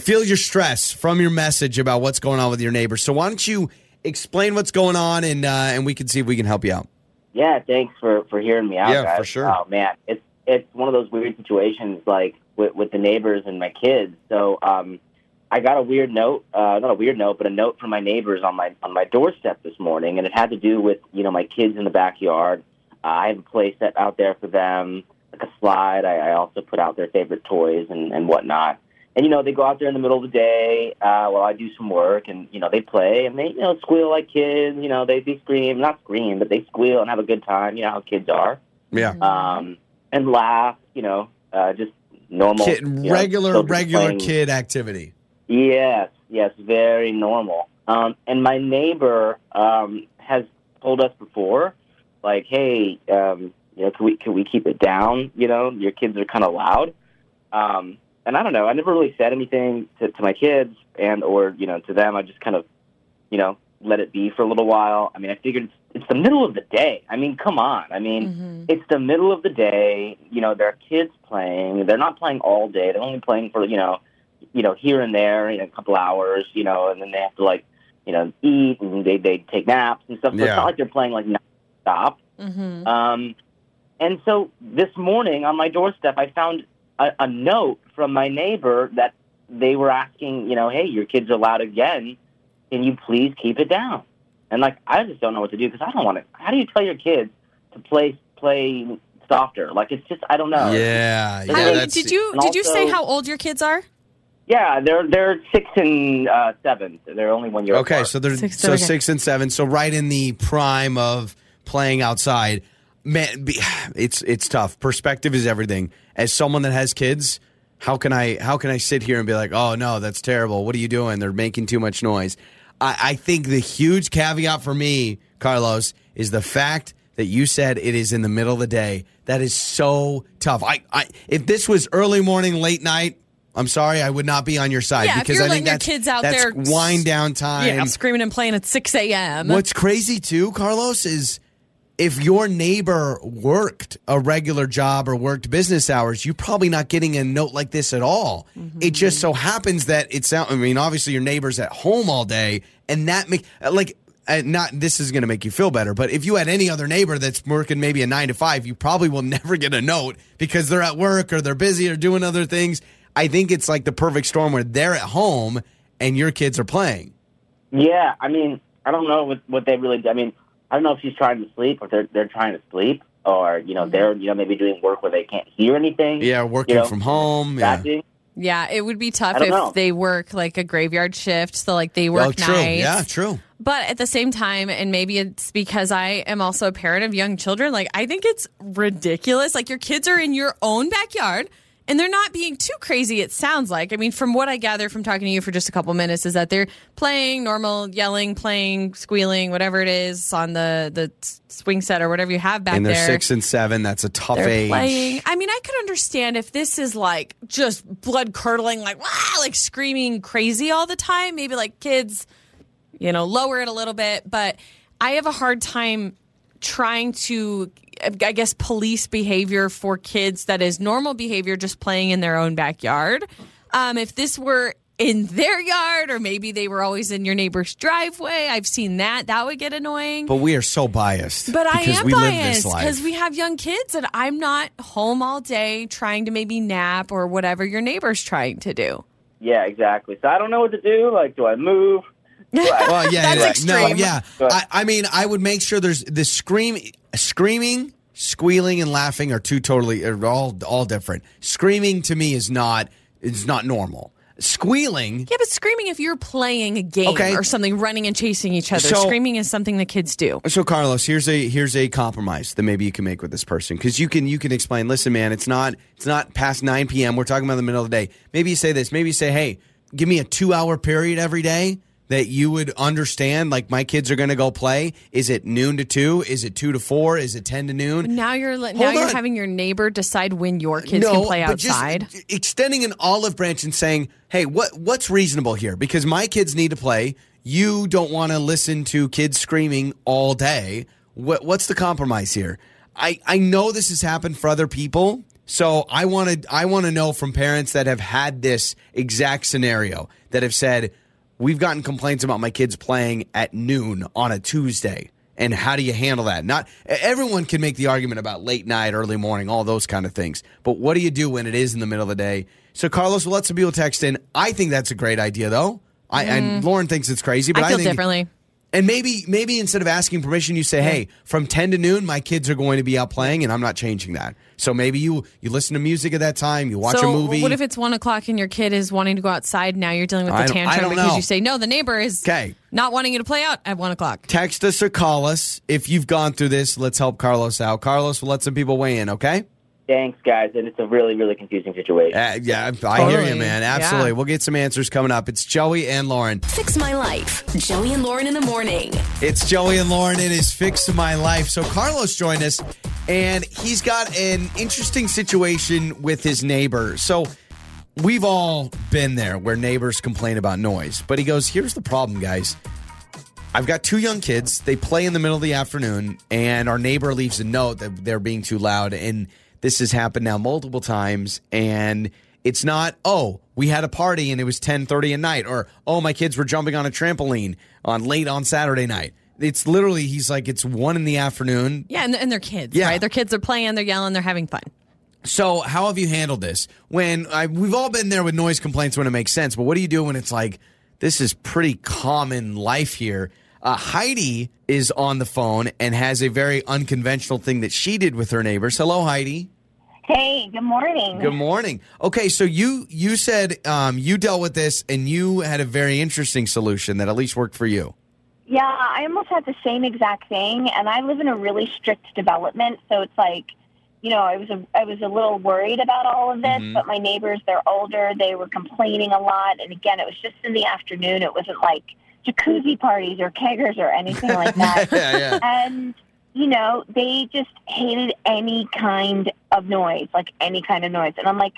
feel your stress from your message about what's going on with your neighbor. So why don't you explain what's going on, and we can see if we can help you out. Yeah, thanks for hearing me out, guys. Yeah, for sure. Oh, man, it's one of those weird situations, like, with the neighbors and my kids, so I got a weird note, not a weird note, but a note from my neighbors on my doorstep this morning, and it had to do with, you know, my kids in the backyard. I have a play set out there for them, like a slide. I also put out their favorite toys and whatnot. And, you know, they go out there in the middle of the day while I do some work, and, you know, they play, and they, you know, squeal like kids. You know, they scream, not scream, but they squeal and have a good time. You know how kids are. Yeah. And laugh, you know, just normal. Regular kid activity. Yes, very normal. And my neighbor has told us before, like, hey, you know, can we keep it down? You know, your kids are kind of loud. And I don't know. I never really said anything to my kids and or, you know, to them. I just kind of, you know, let it be for a little while. I mean, I figured it's the middle of the day. I mean, come on. I mean, It's the middle of the day. You know, there are kids playing. They're not playing all day. They're only playing for, you know, here and there, you know, a couple hours, you know, and then they have to, like, you know, eat, and they take naps and stuff. So It's not like they're playing, like, nonstop. Mm-hmm. And so this morning on my doorstep, I found a note from my neighbor that they were asking, you know, hey, your kids are loud again. Can you please keep it down? And, like, I just don't know what to do because I don't want to. How do you tell your kids to play softer? Like, it's just, I don't know. Yeah. Did you say how old your kids are? Yeah, they're 6 and 7. They're only 1 year old. Okay, so they're 6 and 7. So right in the prime of playing outside. Man, it's tough. Perspective is everything. As someone that has kids, how can I sit here and be like, oh no, that's terrible. What are you doing? They're making too much noise. I think the huge caveat for me, Carlos, is the fact that you said it is in the middle of the day. That is so tough. I if this was early morning, late night. I'm sorry, I would not be on your side because I think that's, your kids out that's there, wind down time. Yeah, screaming and playing at 6 a.m. What's crazy too, Carlos, is if your neighbor worked a regular job or worked business hours, you're probably not getting a note like this at all. Mm-hmm. It just so happens that obviously your neighbor's at home all day, and that makes like. Not this is going to make you feel better, but if you had any other neighbor that's working maybe a 9 to 5, you probably will never get a note because they're at work or they're busy or doing other things. I think it's like the perfect storm where they're at home and your kids are playing. Yeah, I mean, I don't know what they really do. I mean, I don't know if she's trying to sleep or they're trying to sleep or, you know, they're, you know, maybe doing work where they can't hear anything. Yeah, working from home. Yeah. Yeah, it would be tough if they work like a graveyard shift. So like they work nights. Yeah, true. But at the same time, and maybe it's because I am also a parent of young children, like I think it's ridiculous. Like your kids are in your own backyard. And they're not being too crazy, it sounds like. I mean, from what I gather from talking to you for just a couple minutes is that they're playing normal, yelling, playing, squealing, whatever it is on the swing set or whatever you have back there. And they're 6 and 7. That's a tough age. Playing. I mean, I could understand if this is like just blood curdling, like, wow, like screaming crazy all the time. Maybe like kids, you know, lower it a little bit. But I have a hard time trying to, I guess, police behavior for kids that is normal behavior, just playing in their own backyard. If this were in their yard, or maybe they were always in your neighbor's driveway, I've seen that. That would get annoying. But we are so biased. But I am biased because we have young kids, and I'm not home all day trying to maybe nap or whatever your neighbor's trying to do. Yeah, exactly. So I don't know what to do. Like, do I move? Well, yeah, that's extreme. No, yeah. I mean, I would make sure there's the screaming, squealing, and laughing are all different. Screaming to me is not normal. Squealing, yeah, but screaming if you're playing a game or something, running and chasing each other. So, screaming is something the kids do. So, Carlos, here's a compromise that maybe you can make with this person because you can explain. Listen, man, it's not past 9 p.m. We're talking about the middle of the day. Maybe you say this. Maybe you say, hey, give me a 2-hour period every day that you would understand, like my kids are going to go play. Is it noon to 2? Is it 2 to 4? Is it 10 to noon? Now you're having your neighbor decide when your kids can play outside. Just extending an olive branch and saying, hey, what's reasonable here? Because my kids need to play. You don't want to listen to kids screaming all day. What's the compromise here? I know this has happened for other people. So I want to know from parents that have had this exact scenario that have said, we've gotten complaints about my kids playing at noon on a Tuesday. And how do you handle that? Not everyone can make the argument about late night, early morning, all those kind of things. But what do you do when it is in the middle of the day? So Carlos will let some people text in. I think that's a great idea, though. And Lauren thinks it's crazy, but I feel differently. And maybe instead of asking permission, you say, hey, from 10 to noon, my kids are going to be out playing, and I'm not changing that. So maybe you listen to music at that time, you watch a movie. What if it's 1 o'clock and your kid is wanting to go outside? Now you're dealing with the tantrum because you say, no, the neighbor is not wanting you to play out at 1 o'clock. Text us or call us. If you've gone through this, let's help Carlos out. Carlos, we'll let some people weigh in, okay? Thanks, guys. And it's a really, really confusing situation. I hear you, man. Absolutely. Yeah. We'll get some answers coming up. It's Joey and Lauren. Fix My Life. Joey and Lauren in the morning. It's Joey and Lauren. It is Fix My Life. So Carlos joined us, and he's got an interesting situation with his neighbor. So we've all been there where neighbors complain about noise. But he goes, here's the problem, guys. I've got 2 young kids. They play in the middle of the afternoon, and our neighbor leaves a note that they're being too loud, and this has happened now multiple times, and it's not, we had a party and it was 10:30 at night, or, my kids were jumping on a trampoline late on Saturday night. It's literally, he's like, it's 1 in the afternoon. Yeah, and they're kids, right? Their kids are playing, they're yelling, they're having fun. So how have you handled this? When we've all been there with noise complaints when it makes sense, but what do you do when it's like, this is pretty common life here? Heidi is on the phone and has a very unconventional thing that she did with her neighbors. Hello, Heidi. Hey, good morning. Good morning. Okay, so you said you dealt with this and you had a very interesting solution that at least worked for you. Yeah, I almost had the same exact thing, and I live in a really strict development, so it's like, I was a little worried about all of this, but my neighbors, they're older, they were complaining a lot, and again, it was just in the afternoon. It wasn't like jacuzzi parties or keggers or anything like that. Yeah. And, they just hated any kind of noise, And I'm like,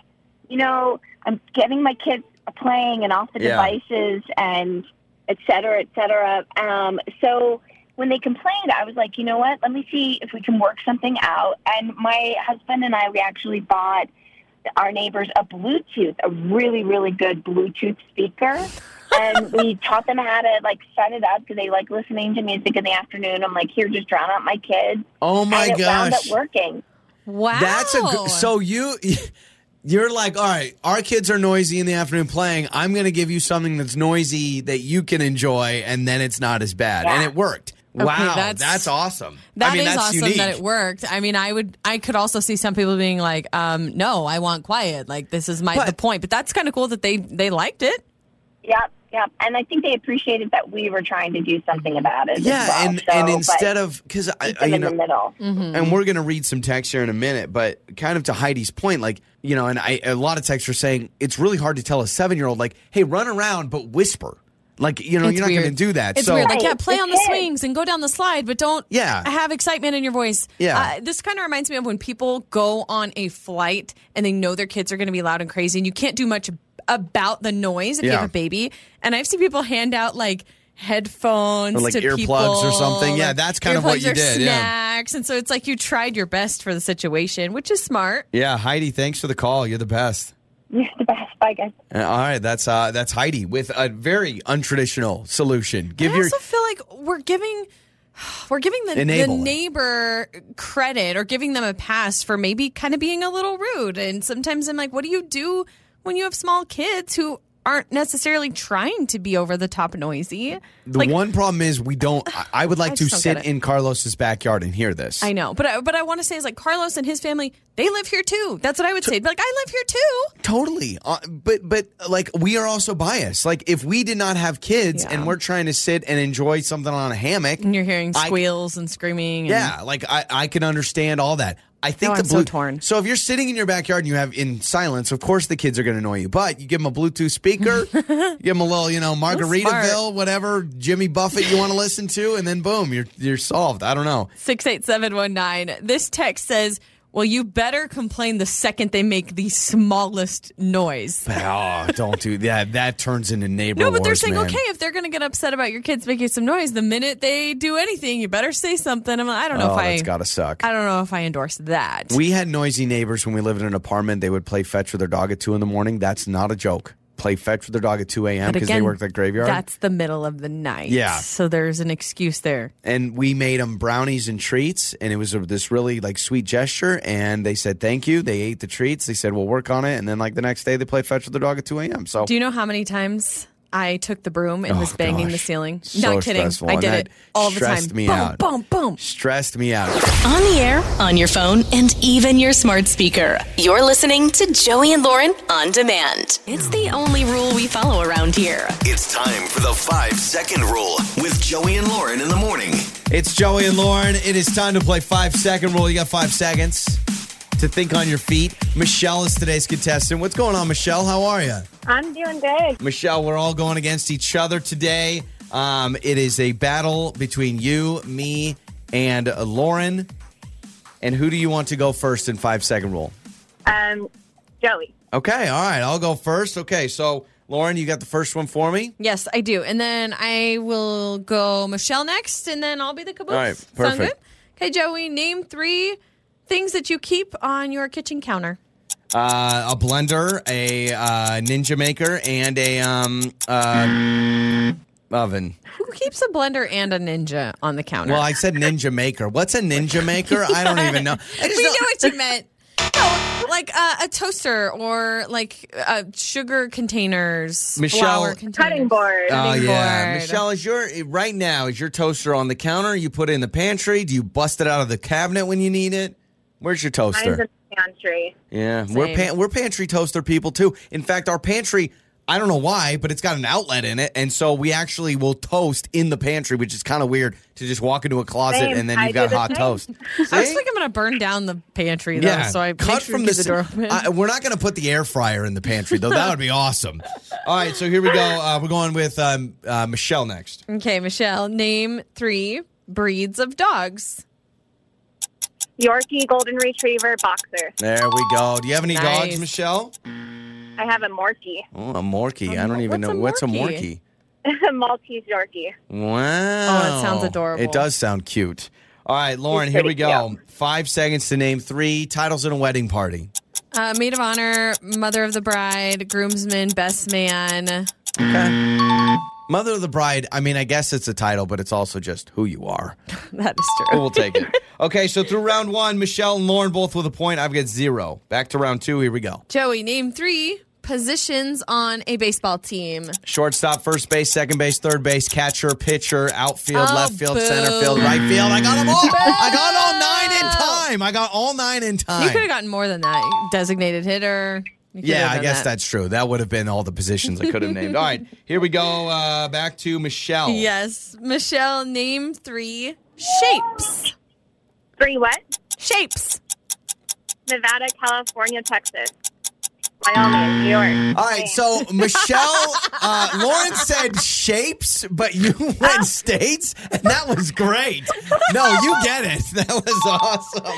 I'm getting my kids playing and off the devices and et cetera, et cetera. So when they complained, I was like, you know what, let me see if we can work something out. And my husband and I, we actually bought our neighbors a really, really good Bluetooth speaker. And we taught them how to, set it up because they like listening to music in the afternoon. I'm like, here, just drown out my kids. Oh, my gosh. And it wound up working. Wow. That's so you're like, all right, our kids are noisy in the afternoon playing. I'm going to give you something that's noisy that you can enjoy, and then it's not as bad. Yeah. And it worked. Okay, wow, that's awesome. That's awesome unique. That it worked. I mean, I could also see some people being like, no, I want quiet. This is the point. But that's kind of cool that they liked it. Yep. And I think they appreciated that we were trying to do something about it. Yeah, as well. And instead of, because in the middle. Mm-hmm. And we're going to read some text here in a minute, but kind of to Heidi's point, and a lot of texts are saying it's really hard to tell a 7-year-old, hey, run around, but whisper. It's you're not going to do that. It's weird. Play on the swings and go down the slide, but don't have excitement in your voice. Yeah. This kind of reminds me of when people go on a flight and they know their kids are going to be loud and crazy, and you can't do much about the noise if you have a baby. And I've seen people hand out, headphones or to earplugs people. Or something. Yeah, that's kind of what you did. Snacks. Yeah. And so it's like you tried your best for the situation, which is smart. Yeah, Heidi, thanks for the call. You're the best. You're the best. Bye, guys. All right, that's Heidi with a very untraditional solution. I also feel like we're giving the neighbor credit or giving them a pass for maybe kind of being a little rude. And sometimes I'm like, what do you do when you have small kids who aren't necessarily trying to be over the top noisy? The one problem is we don't. I would like to sit in Carlos's backyard and hear this. I know, but I want to say is Carlos and his family, they live here too. That's what I would say. But I live here too. Totally, but we are also biased. If we did not have kids and we're trying to sit and enjoy something on a hammock, and you're hearing squeals and screaming. Yeah, I can understand all that. I think I'm so torn. So if you're sitting in your backyard and you have in silence, of course the kids are going to annoy you. But you give them a Bluetooth speaker, give them a little, Margaritaville, whatever Jimmy Buffett you want to listen to, and then boom, you're solved. I don't know. 68719. This text says, "Well, you better complain the second they make the smallest noise." Don't do that. That turns into neighbor wars. No, but they're saying, man. Okay, if they're going to get upset about your kids making some noise, the minute they do anything, you better say something. That's got to suck. I don't know if I endorse that. We had noisy neighbors when we lived in an apartment. They would play fetch with their dog at 2 in the morning. That's not a joke. play fetch with their dog at 2 a.m. because they worked at graveyard. That's the middle of the night. Yeah. So there's an excuse there. And we made them brownies and treats, and it was this really sweet gesture, and they said thank you. They ate the treats. They said we'll work on it, and then the next day they played fetch with their dog at 2 a.m. So do you know how many times I took the broom and was banging the ceiling? So not kidding. Stressful. I did it all the time. Stressed me out. Boom, boom, boom. Stressed me out. On the air, on your phone, and even your smart speaker. You're listening to Joey and Lauren On Demand. It's the only rule we follow around here. It's time for the 5-second rule with Joey and Lauren in the morning. It's Joey and Lauren. It is time to play 5-second rule. You got 5 seconds to think on your feet. Michelle is today's contestant. What's going on, Michelle? How are you? I'm doing good. Michelle, we're all going against each other today. It is a battle between you, me, and Lauren. And who do you want to go first in 5-second rule? Joey. Okay, all right. I'll go first. Okay, so Lauren, you got the first one for me? Yes, I do. And then I will go Michelle next, and then I'll be the caboose. All right, perfect. Sound good? Okay, Joey, name 3 things that you keep on your kitchen counter. A blender, a ninja maker, and a oven. Who keeps a blender and a ninja on the counter? Well, I said ninja maker. What's a ninja maker? I don't even know. I know what you meant. No, a toaster or sugar containers, Michelle, flour containers. Cutting board. Oh, yeah. Michelle, is your toaster on the counter? You put it in the pantry? Do you bust it out of the cabinet when you need it? Where's your toaster? Mine's in the pantry. Yeah, we're pantry toaster people, too. In fact, our pantry, I don't know why, but it's got an outlet in it, and so we actually will toast in the pantry, which is kind of weird to just walk into a closet and then you've got hot toast. I was like, I'm going to burn down the pantry, though, so I cut from the door open. We're not going to put the air fryer in the pantry, though. That would be awesome. All right, so here we go. We're going with Michelle next. Okay, Michelle, name 3 breeds of dogs. Yorkie, Golden Retriever, Boxer. There we go. Do you have any dogs, Michelle? I have a Morkie. Oh, a Morkie. I don't even know. What's a Morkie? A Maltese Yorkie. Wow. Oh, that sounds adorable. It does sound cute. All right, Lauren, here we go. Cute. 5 seconds to name 3 titles in a wedding party. Maid of Honor, Mother of the Bride, Groomsman, Best Man. Okay. Mother of the Bride, I mean, I guess it's a title, but it's also just who you are. That is true. We'll take it. Okay, so through round 1, Michelle and Lauren both with a point. I've got 0. Back to round 2. Here we go. Joey, name 3 positions on a baseball team. Shortstop, first base, second base, third base, catcher, pitcher, outfield, left field, center field, right field. I got them all. I got all 9 in time. You could have gotten more than that. Designated hitter. Yeah, I guess that's true. That would have been all the positions I could have named. All right, here we go. Back to Michelle. Yes, Michelle, name 3 shapes. 3 what? Shapes. Nevada, California, Texas, Wyoming, New York. All right, so Michelle, Lauren said shapes, but you went states, and that was great. No, you get it. That was awesome.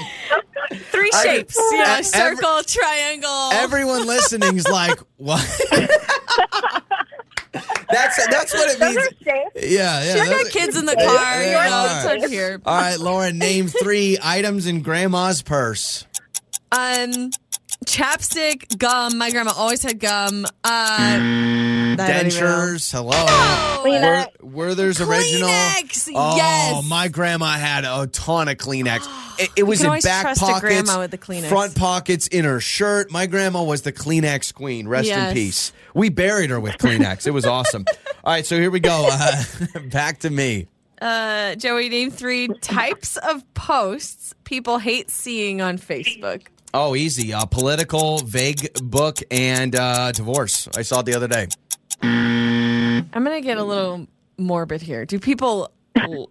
3 shapes. Yeah, circle, triangle. Everyone listening is like, what? That's what it means. Yeah. Sure, got kids in the car. All right. All right, Lauren, name 3 items in Grandma's purse. Chapstick, gum. My grandma always had gum. Dentures. Hello. Werther's original. Kleenex. Oh, yes. My grandma had a ton of Kleenex. It was in back pockets, front pockets, in her shirt. My grandma was the Kleenex queen. Rest in peace. We buried her with Kleenex. It was awesome. All right, so here we go. Back to me. Joey, name 3 types of posts people hate seeing on Facebook. Oh, easy. Political, vague book, and divorce. I saw it the other day. I'm going to get a little morbid here. Do people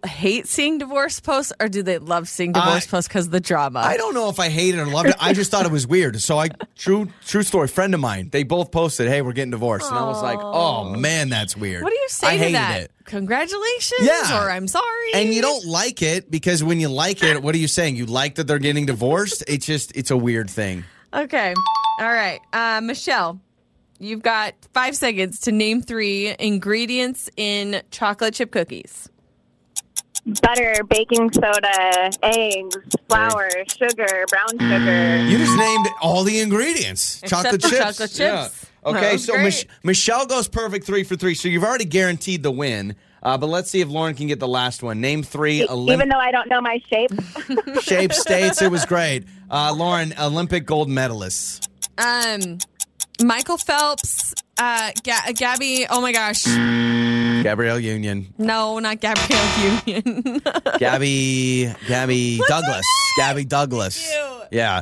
hate seeing divorce posts, or do they love seeing divorce posts because of the drama? I don't know if I hate it or loved it. I just thought it was weird. So true story, friend of mine, they both posted, hey, we're getting divorced. And I was like, oh, man, that's weird. What do you say to that? It. Congratulations or I'm sorry. And you don't like it because when you like it, what are you saying? You like that they're getting divorced? It's a weird thing. Okay. All right. Michelle, you've got 5 seconds to name 3 ingredients in chocolate chip cookies. Butter, baking soda, eggs, flour, sugar, brown sugar. You just named all the ingredients. Except chocolate chips. Okay, well, so Michelle goes perfect 3 for 3. So you've already guaranteed the win. But let's see if Lauren can get the last one. Name three. Even though I don't know my shape. Shape, states, it was great. Lauren, Olympic gold medalists. Michael Phelps, Gabby, oh my gosh. Gabrielle Union. No, not Gabrielle Union. Gabby Douglas. Gabby Douglas. Yeah.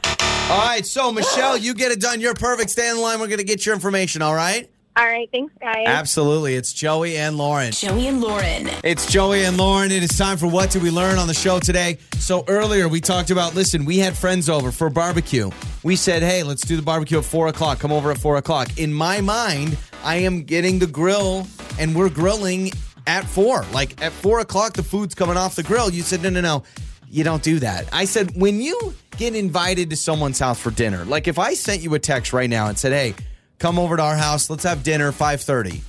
All right, so Michelle, you get it done. You're perfect. Stay in line. We're going to get your information, all right? All right, thanks, guys. Absolutely. It's Joey and Lauren. It's Joey and Lauren. It is time for What Did We Learn on the show today. So earlier we talked about, listen, we had friends over for barbecue. We said, hey, let's do the barbecue at 4 o'clock. Come over at 4 o'clock. In my mind, I am getting the grill, and we're grilling at 4. Like, at 4 o'clock, the food's coming off the grill. You said, no, you don't do that. I said, when you get invited to someone's house for dinner, like if I sent you a text right now and said, hey, come over to our house. Let's have dinner, 5:30.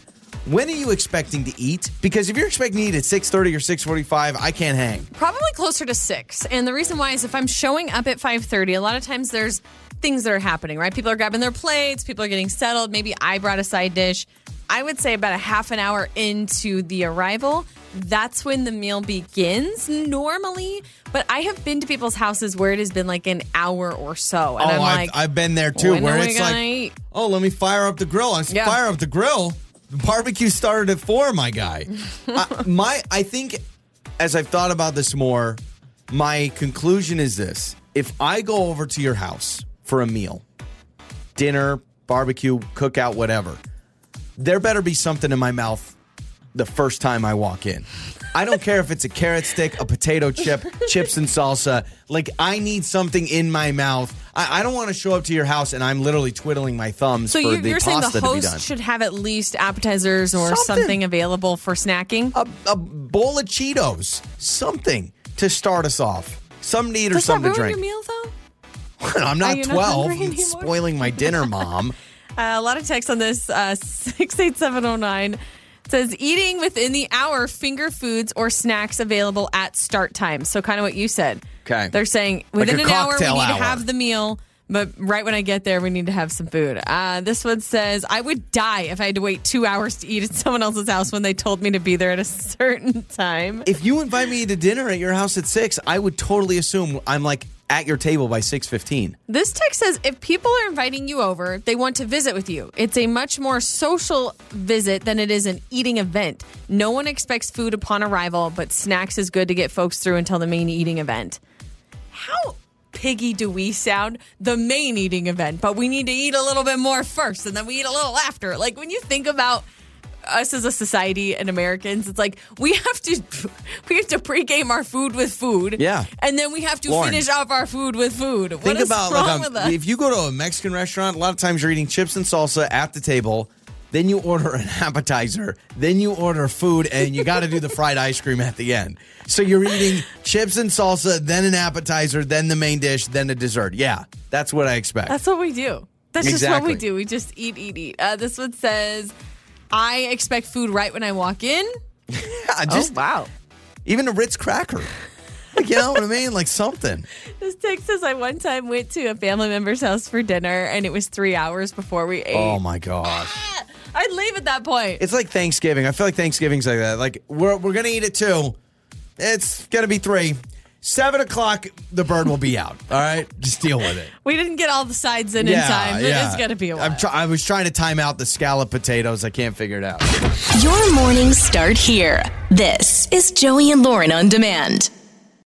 When are you expecting to eat? Because if you're expecting to eat at 6:30 or 6:45, I can't hang. Probably closer to 6. And the reason why is if I'm showing up at 5:30, a lot of times there's things that are happening, right? People are grabbing their plates. People are getting settled. Maybe I brought a side dish. I would say about a half an hour into the arrival, that's when the meal begins normally. But I have been to people's houses where it has been like an hour or so. And I've been there too, where it's like, eat? Oh, let me fire up the grill. Fire up the grill. The barbecue started at 4, my guy. I think as I've thought about this more, my conclusion is this. If I go over to your house for a meal, dinner, barbecue, cookout, whatever, there better be something in my mouth the first time I walk in. I don't care if it's a carrot stick, a potato chip, chips and salsa. Like, I need something in my mouth. I don't want to show up to your house and I'm literally twiddling my thumbs for the pasta to be done. So you're saying the host should have at least appetizers or something available for snacking? A bowl of Cheetos. Something to start us off. Something to eat or something to drink. Does that ruin your meal, though? I'm not 12. It's spoiling my dinner, Mom. A lot of text on this. 68709. It says, eating within the hour, finger foods or snacks available at start time. So kind of what you said. Okay. They're saying within an hour, we need to have the meal. But right when I get there, we need to have some food. This one says, I would die if I had to wait 2 hours to eat at someone else's house when they told me to be there at a certain time. If you invite me to dinner at your house at 6, I would totally assume I'm like at your table by 6:15. This text says, if people are inviting you over, they want to visit with you. It's a much more social visit than it is an eating event. No one expects food upon arrival, but snacks is good to get folks through until the main eating event. How piggy do we sound? The main eating event, but we need to eat a little bit more first, and then we eat a little after. Like, when you think about us as a society and Americans, it's like we have to pregame our food with food. Yeah. And then we have to finish off our food with food. What is wrong with us? If you go to a Mexican restaurant, a lot of times you're eating chips and salsa at the table. Then you order an appetizer. Then you order food, and you got to do the fried ice cream at the end. So you're eating chips and salsa, then an appetizer, then the main dish, then a dessert. Yeah, that's what I expect. That's what we do. That's exactly just what we do. We just eat. This one says, I expect food right when I walk in. Wow. Even a Ritz cracker. Like, you know what I mean? Like something. This text says, I one time went to a family member's house for dinner, and it was 3 hours before we ate. Oh, my gosh. I'd leave at that point. It's like Thanksgiving. I feel like Thanksgiving's like that. Like, we're going to eat at 2. It's going to be 3. 7 o'clock, the bird will be out. All right? Just deal with it. We didn't get all the sides in time. Yeah. It's going to be a while. I was trying to time out the scalloped potatoes. I can't figure it out. Your mornings start here. This is Joey and Lauren on Demand.